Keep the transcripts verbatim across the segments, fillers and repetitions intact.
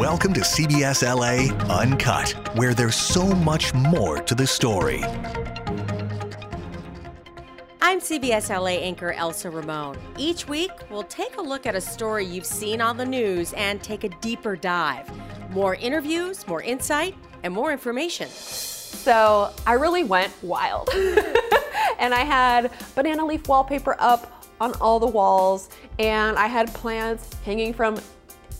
Welcome to C B S L A Uncut, where there's so much more to the story. I'm C B S L A anchor Elsa Ramon. Each week, we'll take a look at a story you've seen on the news and take a deeper dive. More interviews, more insight, and more information. So I really went wild. And I had banana leaf wallpaper up on all the walls, and I had plants hanging from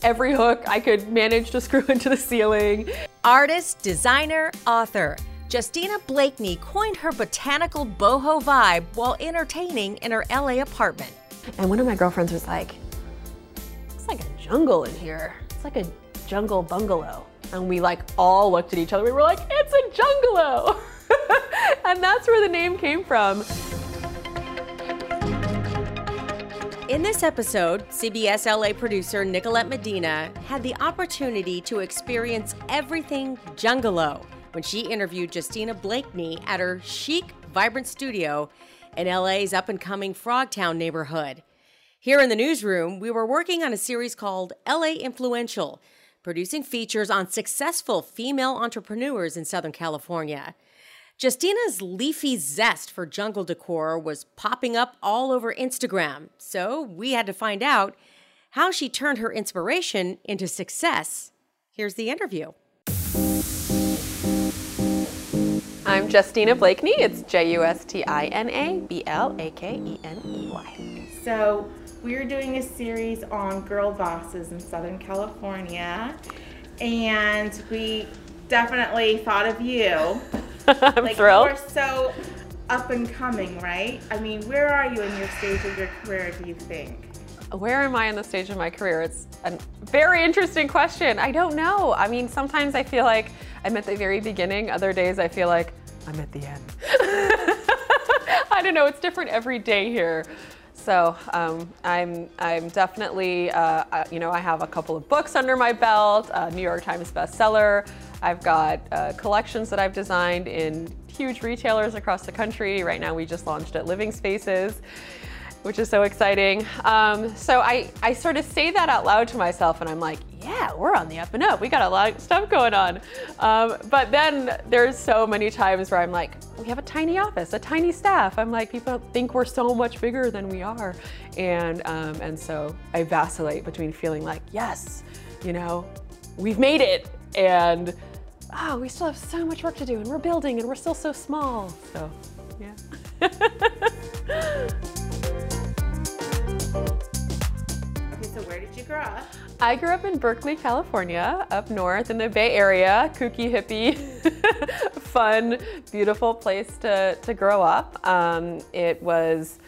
every hook I could manage to screw into the ceiling. Artist, designer, author. Justina Blakeney coined her botanical boho vibe while entertaining in her L A apartment. And one of my girlfriends was like, it's like a jungle in here. It's like a jungle bungalow. And we like all looked at each other. We were like, it's a Jungalow. And that's where the name came from. In this episode, C B S L A producer Nicolette Medina had the opportunity to experience everything Jungalow when she interviewed Justina Blakeney at her chic, vibrant studio in L A's up-and-coming Frogtown neighborhood. Here in the newsroom, we were working on a series called L A Influential, producing features on successful female entrepreneurs in Southern California. Justina's leafy zest for jungle decor was popping up all over Instagram, so we had to find out how she turned her inspiration into success. Here's the interview. I'm Justina Blakeney. It's J U S T I N A B L A K E N E Y. So we're doing a series on girl bosses in Southern California, and we definitely thought of you. I'm like, thrilled. You're so up and coming, right? I mean, where are you in your stage of your career, do you think? Where am I in the stage of my career? It's a very interesting question. I don't know. I mean, sometimes I feel like I'm at the very beginning. Other days I feel like I'm at the end. I don't know. It's different every day here. So um, I'm I'm definitely, uh, you know, I have a couple of books under my belt, a New York Times bestseller. I've got uh, collections that I've designed in huge retailers across the country. Right now we just launched at Living Spaces, which is so exciting. Um, so I, I sort of say that out loud to myself and I'm like, yeah, we're on the up and up. We got a lot of stuff going on. Um, but then there's so many times where I'm like, we have a tiny office, a tiny staff. I'm like, people think we're so much bigger than we are. And, um, and so I vacillate between feeling like, yes, you know, we've made it. And, oh, we still have so much work to do and we're building and we're still so small. So, yeah. So where did you grow up? I grew up in Berkeley, California, up north in the Bay Area. Kooky, hippie, fun, beautiful place to, to grow up. Um, it was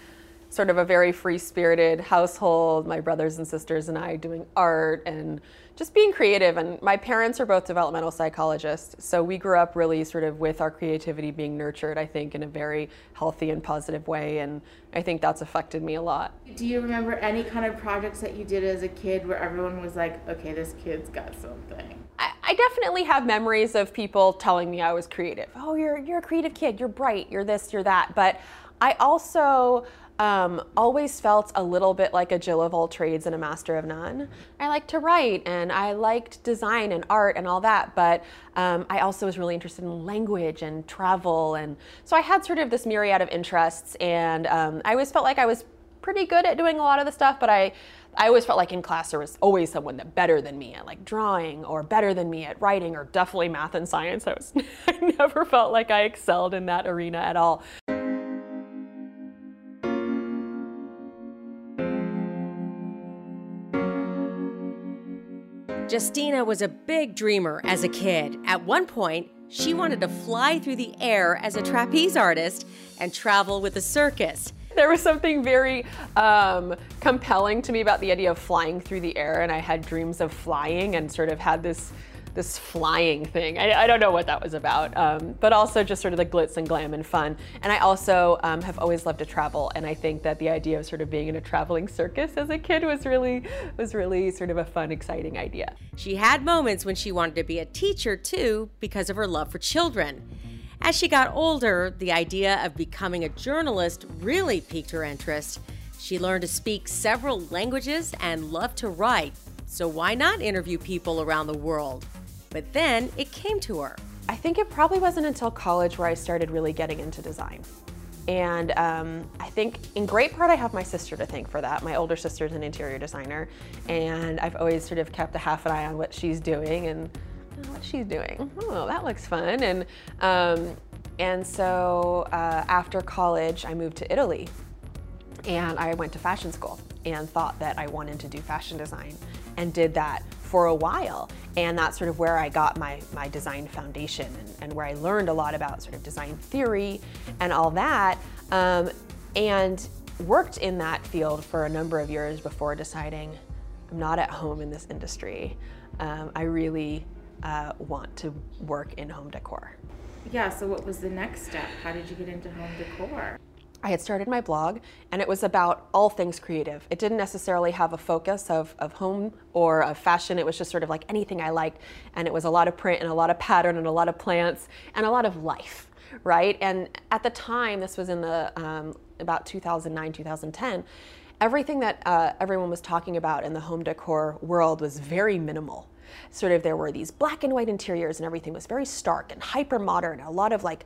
sort of a very free-spirited household. My brothers and sisters and I doing art and just being creative. And my parents are both developmental psychologists. So we grew up really sort of with our creativity being nurtured, I think, in a very healthy and positive way. And I think that's affected me a lot. Do you remember any kind of projects that you did as a kid where everyone was like, okay, this kid's got something? I, I definitely have memories of people telling me I was creative. Oh, you're, you're a creative kid. You're bright. You're this, you're that. But I also um, always felt a little bit like a Jill of all trades and a master of none. I liked to write and I liked design and art and all that, but um, I also was really interested in language and travel. And so I had sort of this myriad of interests, and um, I always felt like I was pretty good at doing a lot of the stuff, but I, I always felt like in class there was always someone that better than me at like drawing or better than me at writing or definitely math and science. I, was, I never felt like I excelled in that arena at all. Justina was a big dreamer as a kid. At one point, she wanted to fly through the air as a trapeze artist and travel with a circus. There was something very um, compelling to me about the idea of flying through the air, and I had dreams of flying and sort of had this this flying thing. I, I don't know what that was about, um, but also just sort of the glitz and glam and fun. And I also um, have always loved to travel, and I think that the idea of sort of being in a traveling circus as a kid was really, was really sort of a fun, exciting idea. She had moments when she wanted to be a teacher too because of her love for children. As she got older, the idea of becoming a journalist really piqued her interest. She learned to speak several languages and loved to write. So why not interview people around the world? But then it came to her. I think it probably wasn't until college where I started really getting into design. And um, I think in great part I have my sister to thank for that. My older sister's an interior designer, and I've always sort of kept a half an eye on what she's doing and oh, what she's doing. Oh, that looks fun. And, um, and so uh, after college I moved to Italy and I went to fashion school and thought that I wanted to do fashion design and did that for a while. And that's sort of where I got my, my design foundation and, and where I learned a lot about sort of design theory and all that, um, and worked in that field for a number of years before deciding I'm not at home in this industry. Um, I really uh, want to work in home decor. Yeah, so what was the next step? How did you get into home decor? I had started my blog, and it was about all things creative. It didn't necessarily have a focus of, of home or of fashion. It was just sort of like anything I liked, and it was a lot of print and a lot of pattern and a lot of plants and a lot of life, right? And at the time, this was in the um, about two thousand nine, two thousand ten, everything that uh, everyone was talking about in the home decor world was very minimal. Sort of there were these black and white interiors, and everything was very stark and hyper modern, a lot of like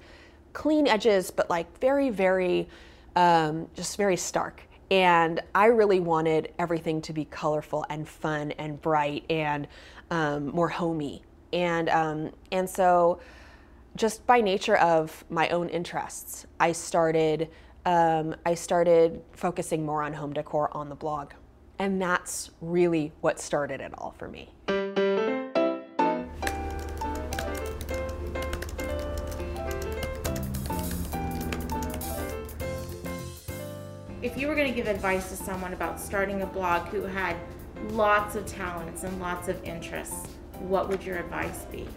clean edges, but like very, very, um, just very stark. And I really wanted everything to be colorful and fun and bright and um, more homey. And, um, and so just by nature of my own interests, I started, um, I started focusing more on home decor on the blog. And that's really what started it all for me. If you were going to give advice to someone about starting a blog who had lots of talents and lots of interests, what would your advice be?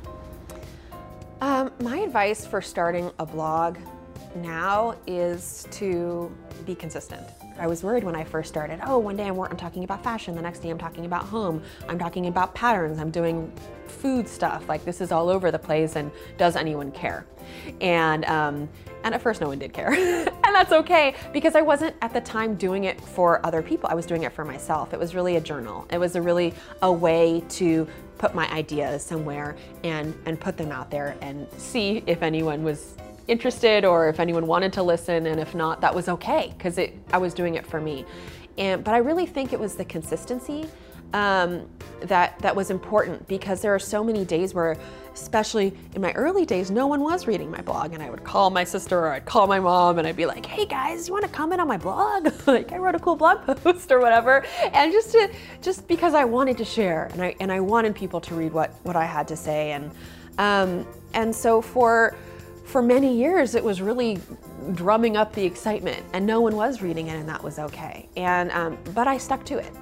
Um, my advice for starting a blog now is to be consistent. I was worried when I first started, oh, one day I'm, I'm talking about fashion, the next day I'm talking about home, I'm talking about patterns, I'm doing food stuff, like this is all over the place, and does anyone care? And, um, and at first no one did care. And that's okay, because I wasn't at the time doing it for other people. I was doing it for myself. It was really a journal. It was a really a way to put my ideas somewhere and, and put them out there and see if anyone was interested or if anyone wanted to listen. And if not, that was okay, because it I was doing it for me. And, but I really think it was the consistency um, that, that was important, because there are so many days where, especially in my early days, no one was reading my blog, and I would call my sister or I'd call my mom and I'd be like, hey guys, you want to comment on my blog? Like I wrote a cool blog post or whatever. And just to, just because I wanted to share, and I, and I wanted people to read what, what I had to say. And, um, and so for, for many years, it was really drumming up the excitement, and no one was reading it, and that was okay. And, um, but I stuck to it.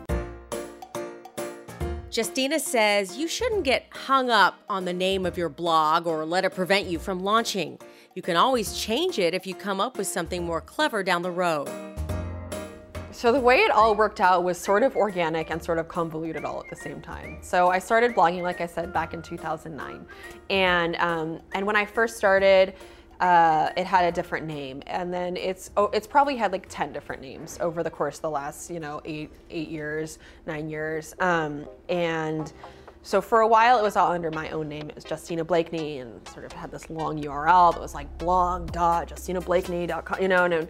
Justina says you shouldn't get hung up on the name of your blog or let it prevent you from launching. You can always change it if you come up with something more clever down the road. So the way it all worked out was sort of organic and sort of convoluted all at the same time. So I started blogging, like I said, back in two thousand nine. And, um, and when I first started, Uh, it had a different name, and then it's oh, it's probably had like ten different names over the course of the last, you know, eight eight years, nine years, um, and so for a while it was all under my own name. It was Justina Blakeney, and sort of had this long U R L that was like blog dot justina blakeney dot com, you know, and. and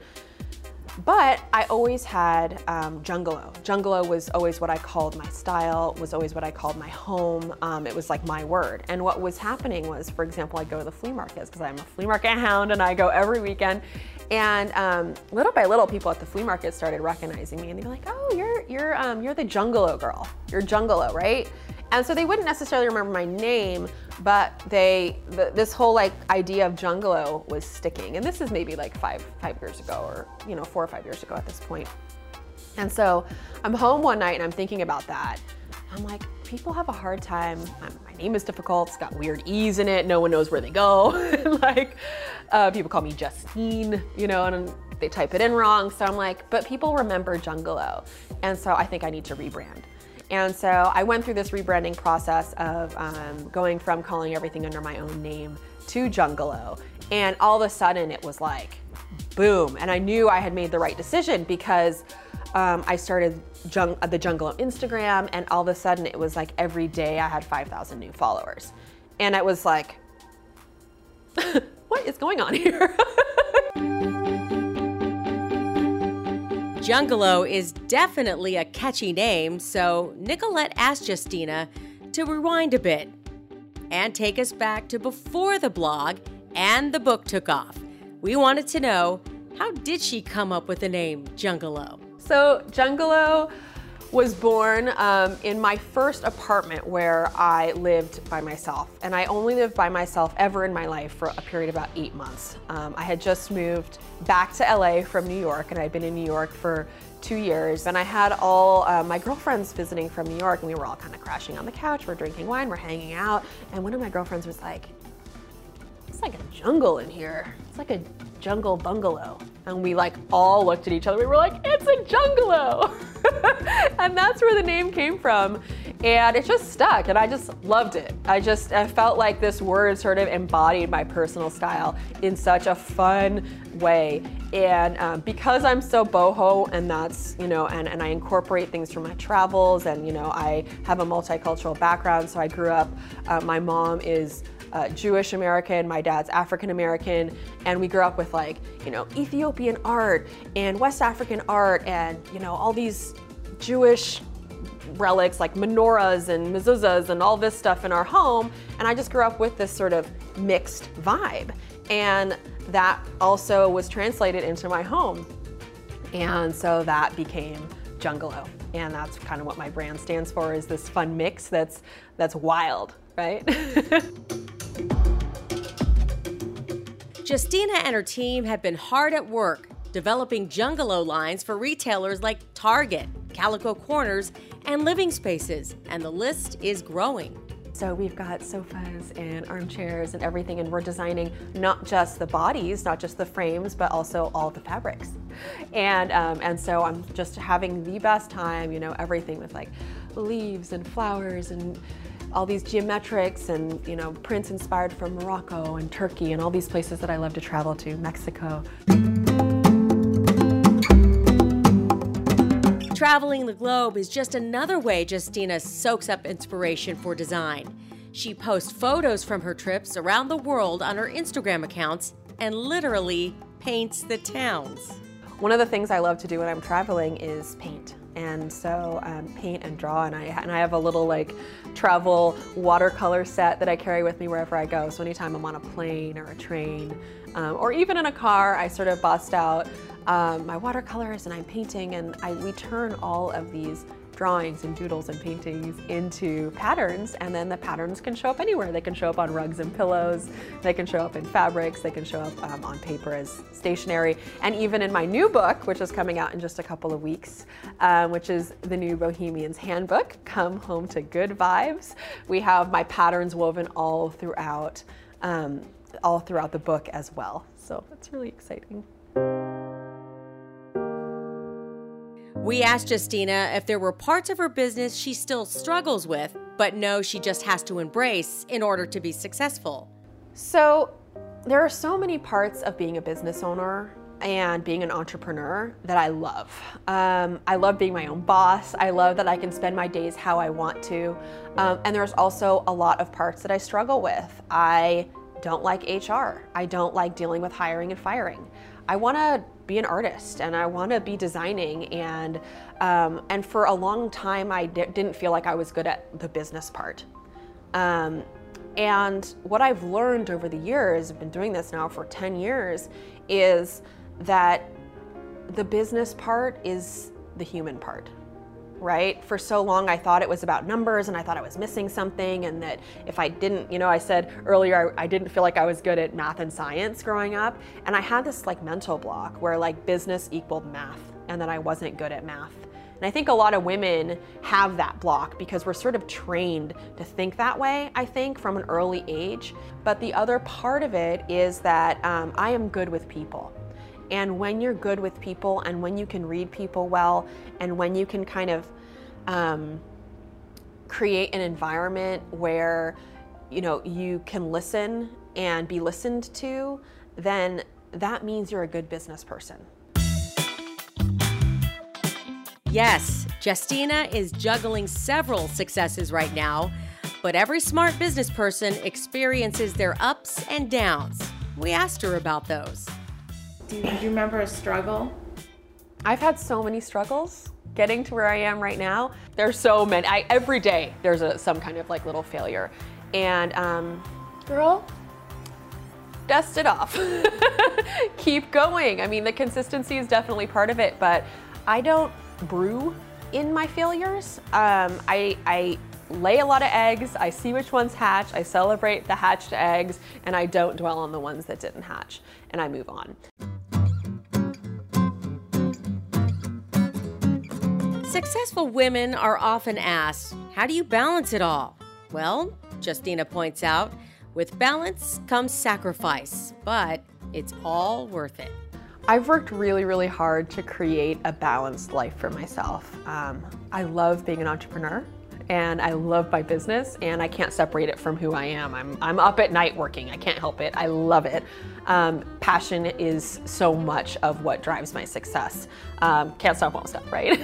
But I always had um, Jungalow. Jungalow was always what I called my style, was always what I called my home. Um, it was like my word. And what was happening was, for example, I'd go to the flea markets, because I'm a flea market hound and I go every weekend. And um, little by little, people at the flea market started recognizing me, and they were like, oh, you're, you're, um, you're the Jungalow girl. You're Jungalow, right? And so they wouldn't necessarily remember my name, but they, the, this whole like idea of Jungalow was sticking. And this is maybe like five, five years ago, or you know, four or five years ago at this point. And so I'm home one night and I'm thinking about that. I'm like, people have a hard time. My name is difficult. It's got weird E's in it. No one knows where they go. Like uh, people call me Justine, you know, and they type it in wrong. So I'm like, but people remember Jungalow. And so I think I need to rebrand. And so I went through this rebranding process of um, going from calling everything under my own name to Jungalow. And all of a sudden it was like, boom. And I knew I had made the right decision, because um, I started jung the Jungalow Instagram, and all of a sudden it was like every day I had five thousand new followers. And it was like, what is going on here? Jungalow is definitely a catchy name, so Nicolette asked Justina to rewind a bit and take us back to before the blog and the book took off. We wanted to know, how did she come up with the name Jungalow? So Jungalow was born um, in my first apartment where I lived by myself. And I only lived by myself ever in my life for a period of about eight months. Um, I had just moved back to L A from New York, and I'd been in New York for two years. And I had all uh, my girlfriends visiting from New York, and we were all kind of crashing on the couch, we're drinking wine, we're hanging out. And one of my girlfriends was like, it's like a jungle in here. It's like a jungle bungalow. And we like all looked at each other, we were like, it's a Jungalow. And that's where the name came from. And it just stuck, and I just loved it. I just I felt like this word sort of embodied my personal style in such a fun way. And um, because I'm so boho, and that's, you know, and, and I incorporate things from my travels, and, you know, I have a multicultural background, so I grew up, uh, my mom is Uh, Jewish American, my dad's African American, and we grew up with, like, you know, Ethiopian art and West African art and, you know, all these Jewish relics like menorahs and mezuzahs and all this stuff in our home, and I just grew up with this sort of mixed vibe, and that also was translated into my home, and so that became Jungalow, and that's kind of what my brand stands for, is this fun mix that's that's wild, right? Justina and her team have been hard at work developing Jungalow lines for retailers like Target, Calico Corners, and Living Spaces, and the list is growing. So we've got sofas and armchairs and everything, and we're designing not just the bodies, not just the frames, but also all the fabrics. And, um, and so I'm just having the best time, you know, everything with like leaves and flowers and all these geometrics and, you know, prints inspired from Morocco and Turkey and all these places that I love to travel to, Mexico. Traveling the globe is just another way Justina soaks up inspiration for design. She posts photos from her trips around the world on her Instagram accounts and literally paints the towns. One of the things I love to do when I'm traveling is paint. And so um, paint and draw, and I, and I have a little like travel watercolor set that I carry with me wherever I go. So anytime I'm on a plane or a train, um, or even in a car, I sort of bust out um, my watercolors and I'm painting, and I, we turn all of these drawings and doodles and paintings into patterns, and then the patterns can show up anywhere. They can show up on rugs and pillows, they can show up in fabrics, they can show up um, on paper as stationery, and even in my new book, which is coming out in just a couple of weeks, um, which is the new Bohemian's Handbook, Come Home to Good Vibes. We have my patterns woven all throughout, um, all throughout the book as well. So it's really exciting. We asked Justina if there were parts of her business she still struggles with, but no, she just has to embrace in order to be successful. So there are so many parts of being a business owner and being an entrepreneur that I love. Um, I love being my own boss. I love that I can spend my days how I want to. Um, and there's also a lot of parts that I struggle with. I don't like H R. I don't like dealing with hiring and firing. I want to be an artist, and I want to be designing, and um, and for a long time I di didn't feel like I was good at the business part. Um, and what I've learned over the years, I've been doing this now for ten years, is that the business part is the human part. Right? For so long I thought it was about numbers, and I thought I was missing something, and that if I didn't, you know, I said earlier I, I didn't feel like I was good at math and science growing up, and I had this like mental block where like business equaled math, and that I wasn't good at math. And I think a lot of women have that block because we're sort of trained to think that way, I think, from an early age. But the other part of it is that um, I am good with people. And when you're good with people, and when you can read people well, and when you can kind of um, create an environment where, you know, you can listen and be listened to, then that means you're a good business person. Yes, Justina is juggling several successes right now, but every smart business person experiences their ups and downs. We asked her about those. Do you, do you remember a struggle? I've had so many struggles getting to where I am right now. There's so many. I, every day there's a, some kind of like little failure. And um, girl, dust it off. Keep going. I mean, the consistency is definitely part of it, but I don't brew in my failures. Um, I, I lay a lot of eggs. I see which ones hatch. I celebrate the hatched eggs, and I don't dwell on the ones that didn't hatch, and I move on. Successful women are often asked, how do you balance it all? Well, Justina points out, with balance comes sacrifice, but it's all worth it. I've worked really, really hard to create a balanced life for myself. Um, I love being an entrepreneur, and I love my business, and I can't separate it from who I am. I'm, I'm up at night working. I can't help it. I love it. Um, passion is so much of what drives my success. Um, can't stop, won't stop, right?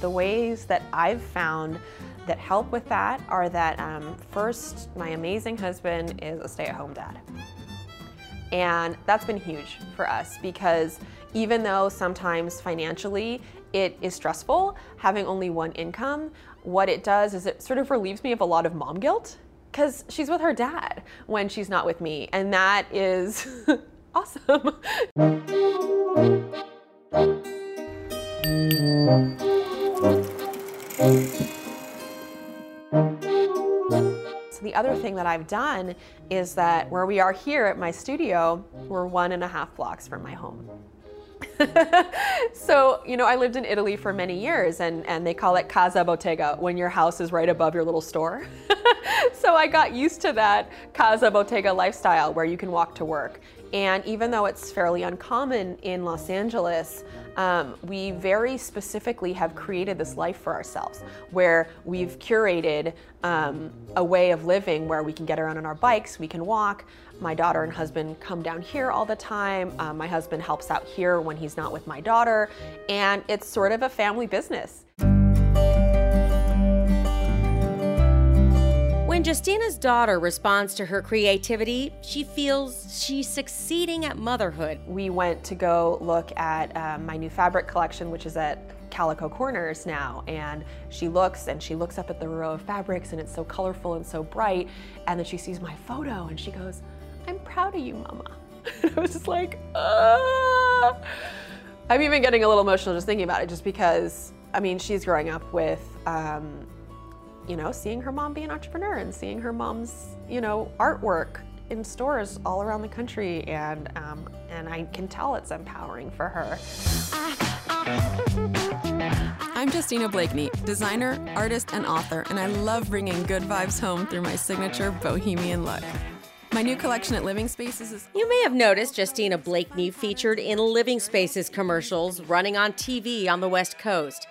The ways that I've found that help with that are that um, first, my amazing husband is a stay-at-home dad. And that's been huge for us because even though sometimes financially it is stressful, having only one income, what it does is it sort of relieves me of a lot of mom guilt because she's with her dad when she's not with me. And that is awesome. So the other thing that I've done is that where we are here at my studio, we're one and a half blocks from my home. So, you know, I lived in Italy for many years, and, and they call it Casa Bottega when your house is right above your little store. So I got used to that Casa Bottega lifestyle where you can walk to work. And even though it's fairly uncommon in Los Angeles, um, we very specifically have created this life for ourselves where we've curated um, a way of living where we can get around on our bikes, we can walk. My daughter and husband come down here all the time. Uh, my husband helps out here when he's not with my daughter. And it's sort of a family business. When Justina's daughter responds to her creativity, she feels she's succeeding at motherhood. We went to go look at uh, my new fabric collection, which is at Calico Corners now, and she looks and she looks up at the row of fabrics and it's so colorful and so bright, and then she sees my photo and she goes, "I'm proud of you, Mama." And I was just like, ah. I'm even getting a little emotional just thinking about it just because, I mean, she's growing up with, um, you know, seeing her mom be an entrepreneur and seeing her mom's, you know, artwork in stores all around the country, and um, and I can tell it's empowering for her. I'm Justina Blakeney, designer, artist, and author, and I love bringing good vibes home through my signature bohemian look. My new collection at Living Spaces is... You may have noticed Justina Blakeney featured in Living Spaces commercials running on T V on the West Coast.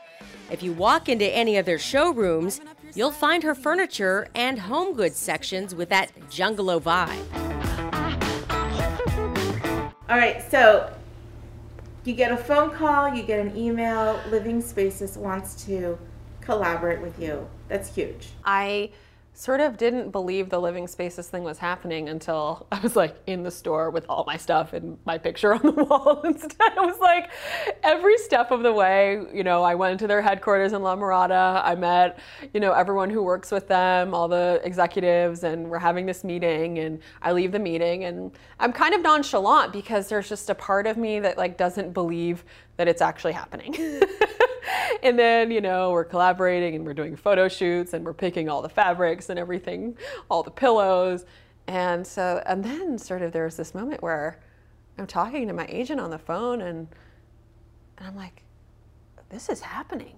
If you walk into any of their showrooms, you'll find her furniture and home goods sections with that Jungalow vibe. All right, so you get a phone call, you get an email, Living Spaces wants to collaborate with you. That's huge. I sort of didn't believe the Living Spaces thing was happening until I was like in the store with all my stuff and my picture on the wall instead. I was like, every step of the way, you know, I went to their headquarters in La Mirada. I met, you know, everyone who works with them, all the executives, and we're having this meeting, and I leave the meeting and I'm kind of nonchalant because there's just a part of me that like doesn't believe that it's actually happening. And then, you know, we're collaborating and we're doing photo shoots and we're picking all the fabrics and everything, all the pillows. And so, and then sort of there's this moment where I'm talking to my agent on the phone and, and I'm like, this is happening.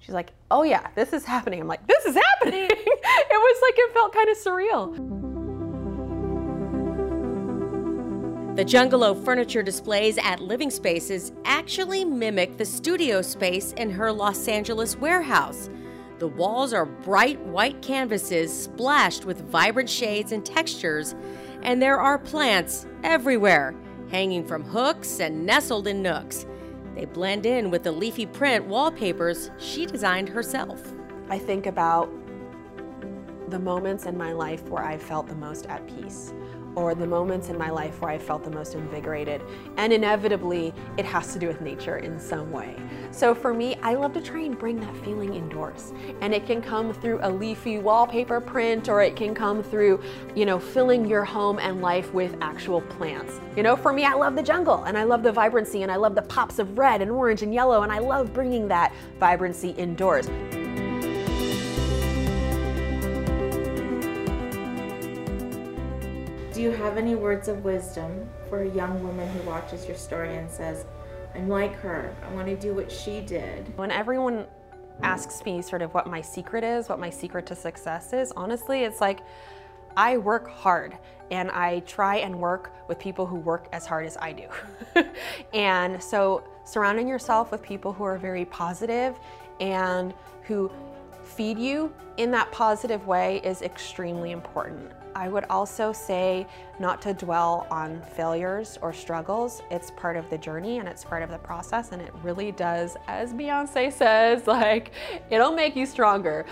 She's like, oh yeah, this is happening. I'm like, this is happening. It was like, it felt kind of surreal. The Jungalow furniture displays at Living Spaces actually mimic the studio space in her Los Angeles warehouse. The walls are bright white canvases splashed with vibrant shades and textures, and there are plants everywhere, hanging from hooks and nestled in nooks. They blend in with the leafy print wallpapers she designed herself. I think about the moments in my life where I felt the most at peace, or the moments in my life where I felt the most invigorated. And inevitably, it has to do with nature in some way. So for me, I love to try and bring that feeling indoors. And it can come through a leafy wallpaper print, or it can come through, you know, filling your home and life with actual plants. You know, for me, I love the jungle, and I love the vibrancy, and I love the pops of red and orange and yellow, and I love bringing that vibrancy indoors. Do you have any words of wisdom for a young woman who watches your story and says, I'm like her, I want to do what she did? When everyone asks me sort of what my secret is, what my secret to success is, honestly, it's like, I work hard, and I try and work with people who work as hard as I do. And so surrounding yourself with people who are very positive and who feed you in that positive way is extremely important. I would also say not to dwell on failures or struggles. It's part of the journey, and it's part of the process, and it really does, as Beyonce says, like, it'll make you stronger.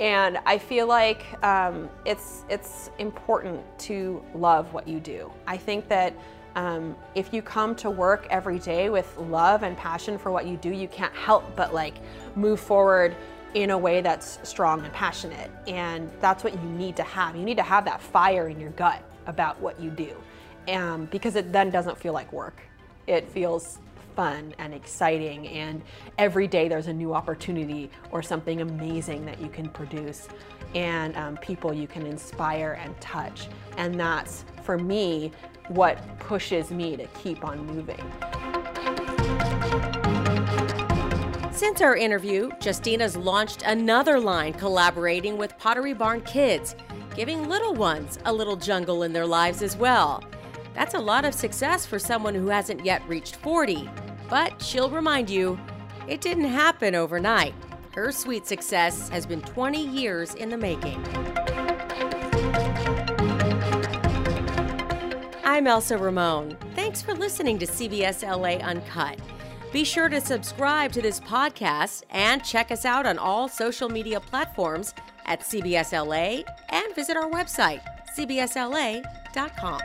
And I feel like um, it's, it's important to love what you do. I think that um, if you come to work every day with love and passion for what you do, you can't help but like move forward in a way that's strong and passionate. And that's what you need to have. You need to have that fire in your gut about what you do, um, because it then doesn't feel like work. It feels fun and exciting, and every day there's a new opportunity or something amazing that you can produce, and um, people you can inspire and touch. And that's, for me, what pushes me to keep on moving. Since our interview, Justina's launched another line collaborating with Pottery Barn Kids, giving little ones a little jungle in their lives as well. That's a lot of success for someone who hasn't yet reached forty, but she'll remind you, it didn't happen overnight. Her sweet success has been twenty years in the making. I'm Elsa Ramon. Thanks for listening to C B S L A Uncut. Be sure to subscribe to this podcast and check us out on all social media platforms at C B S L A, and visit our website, C B S L A dot com.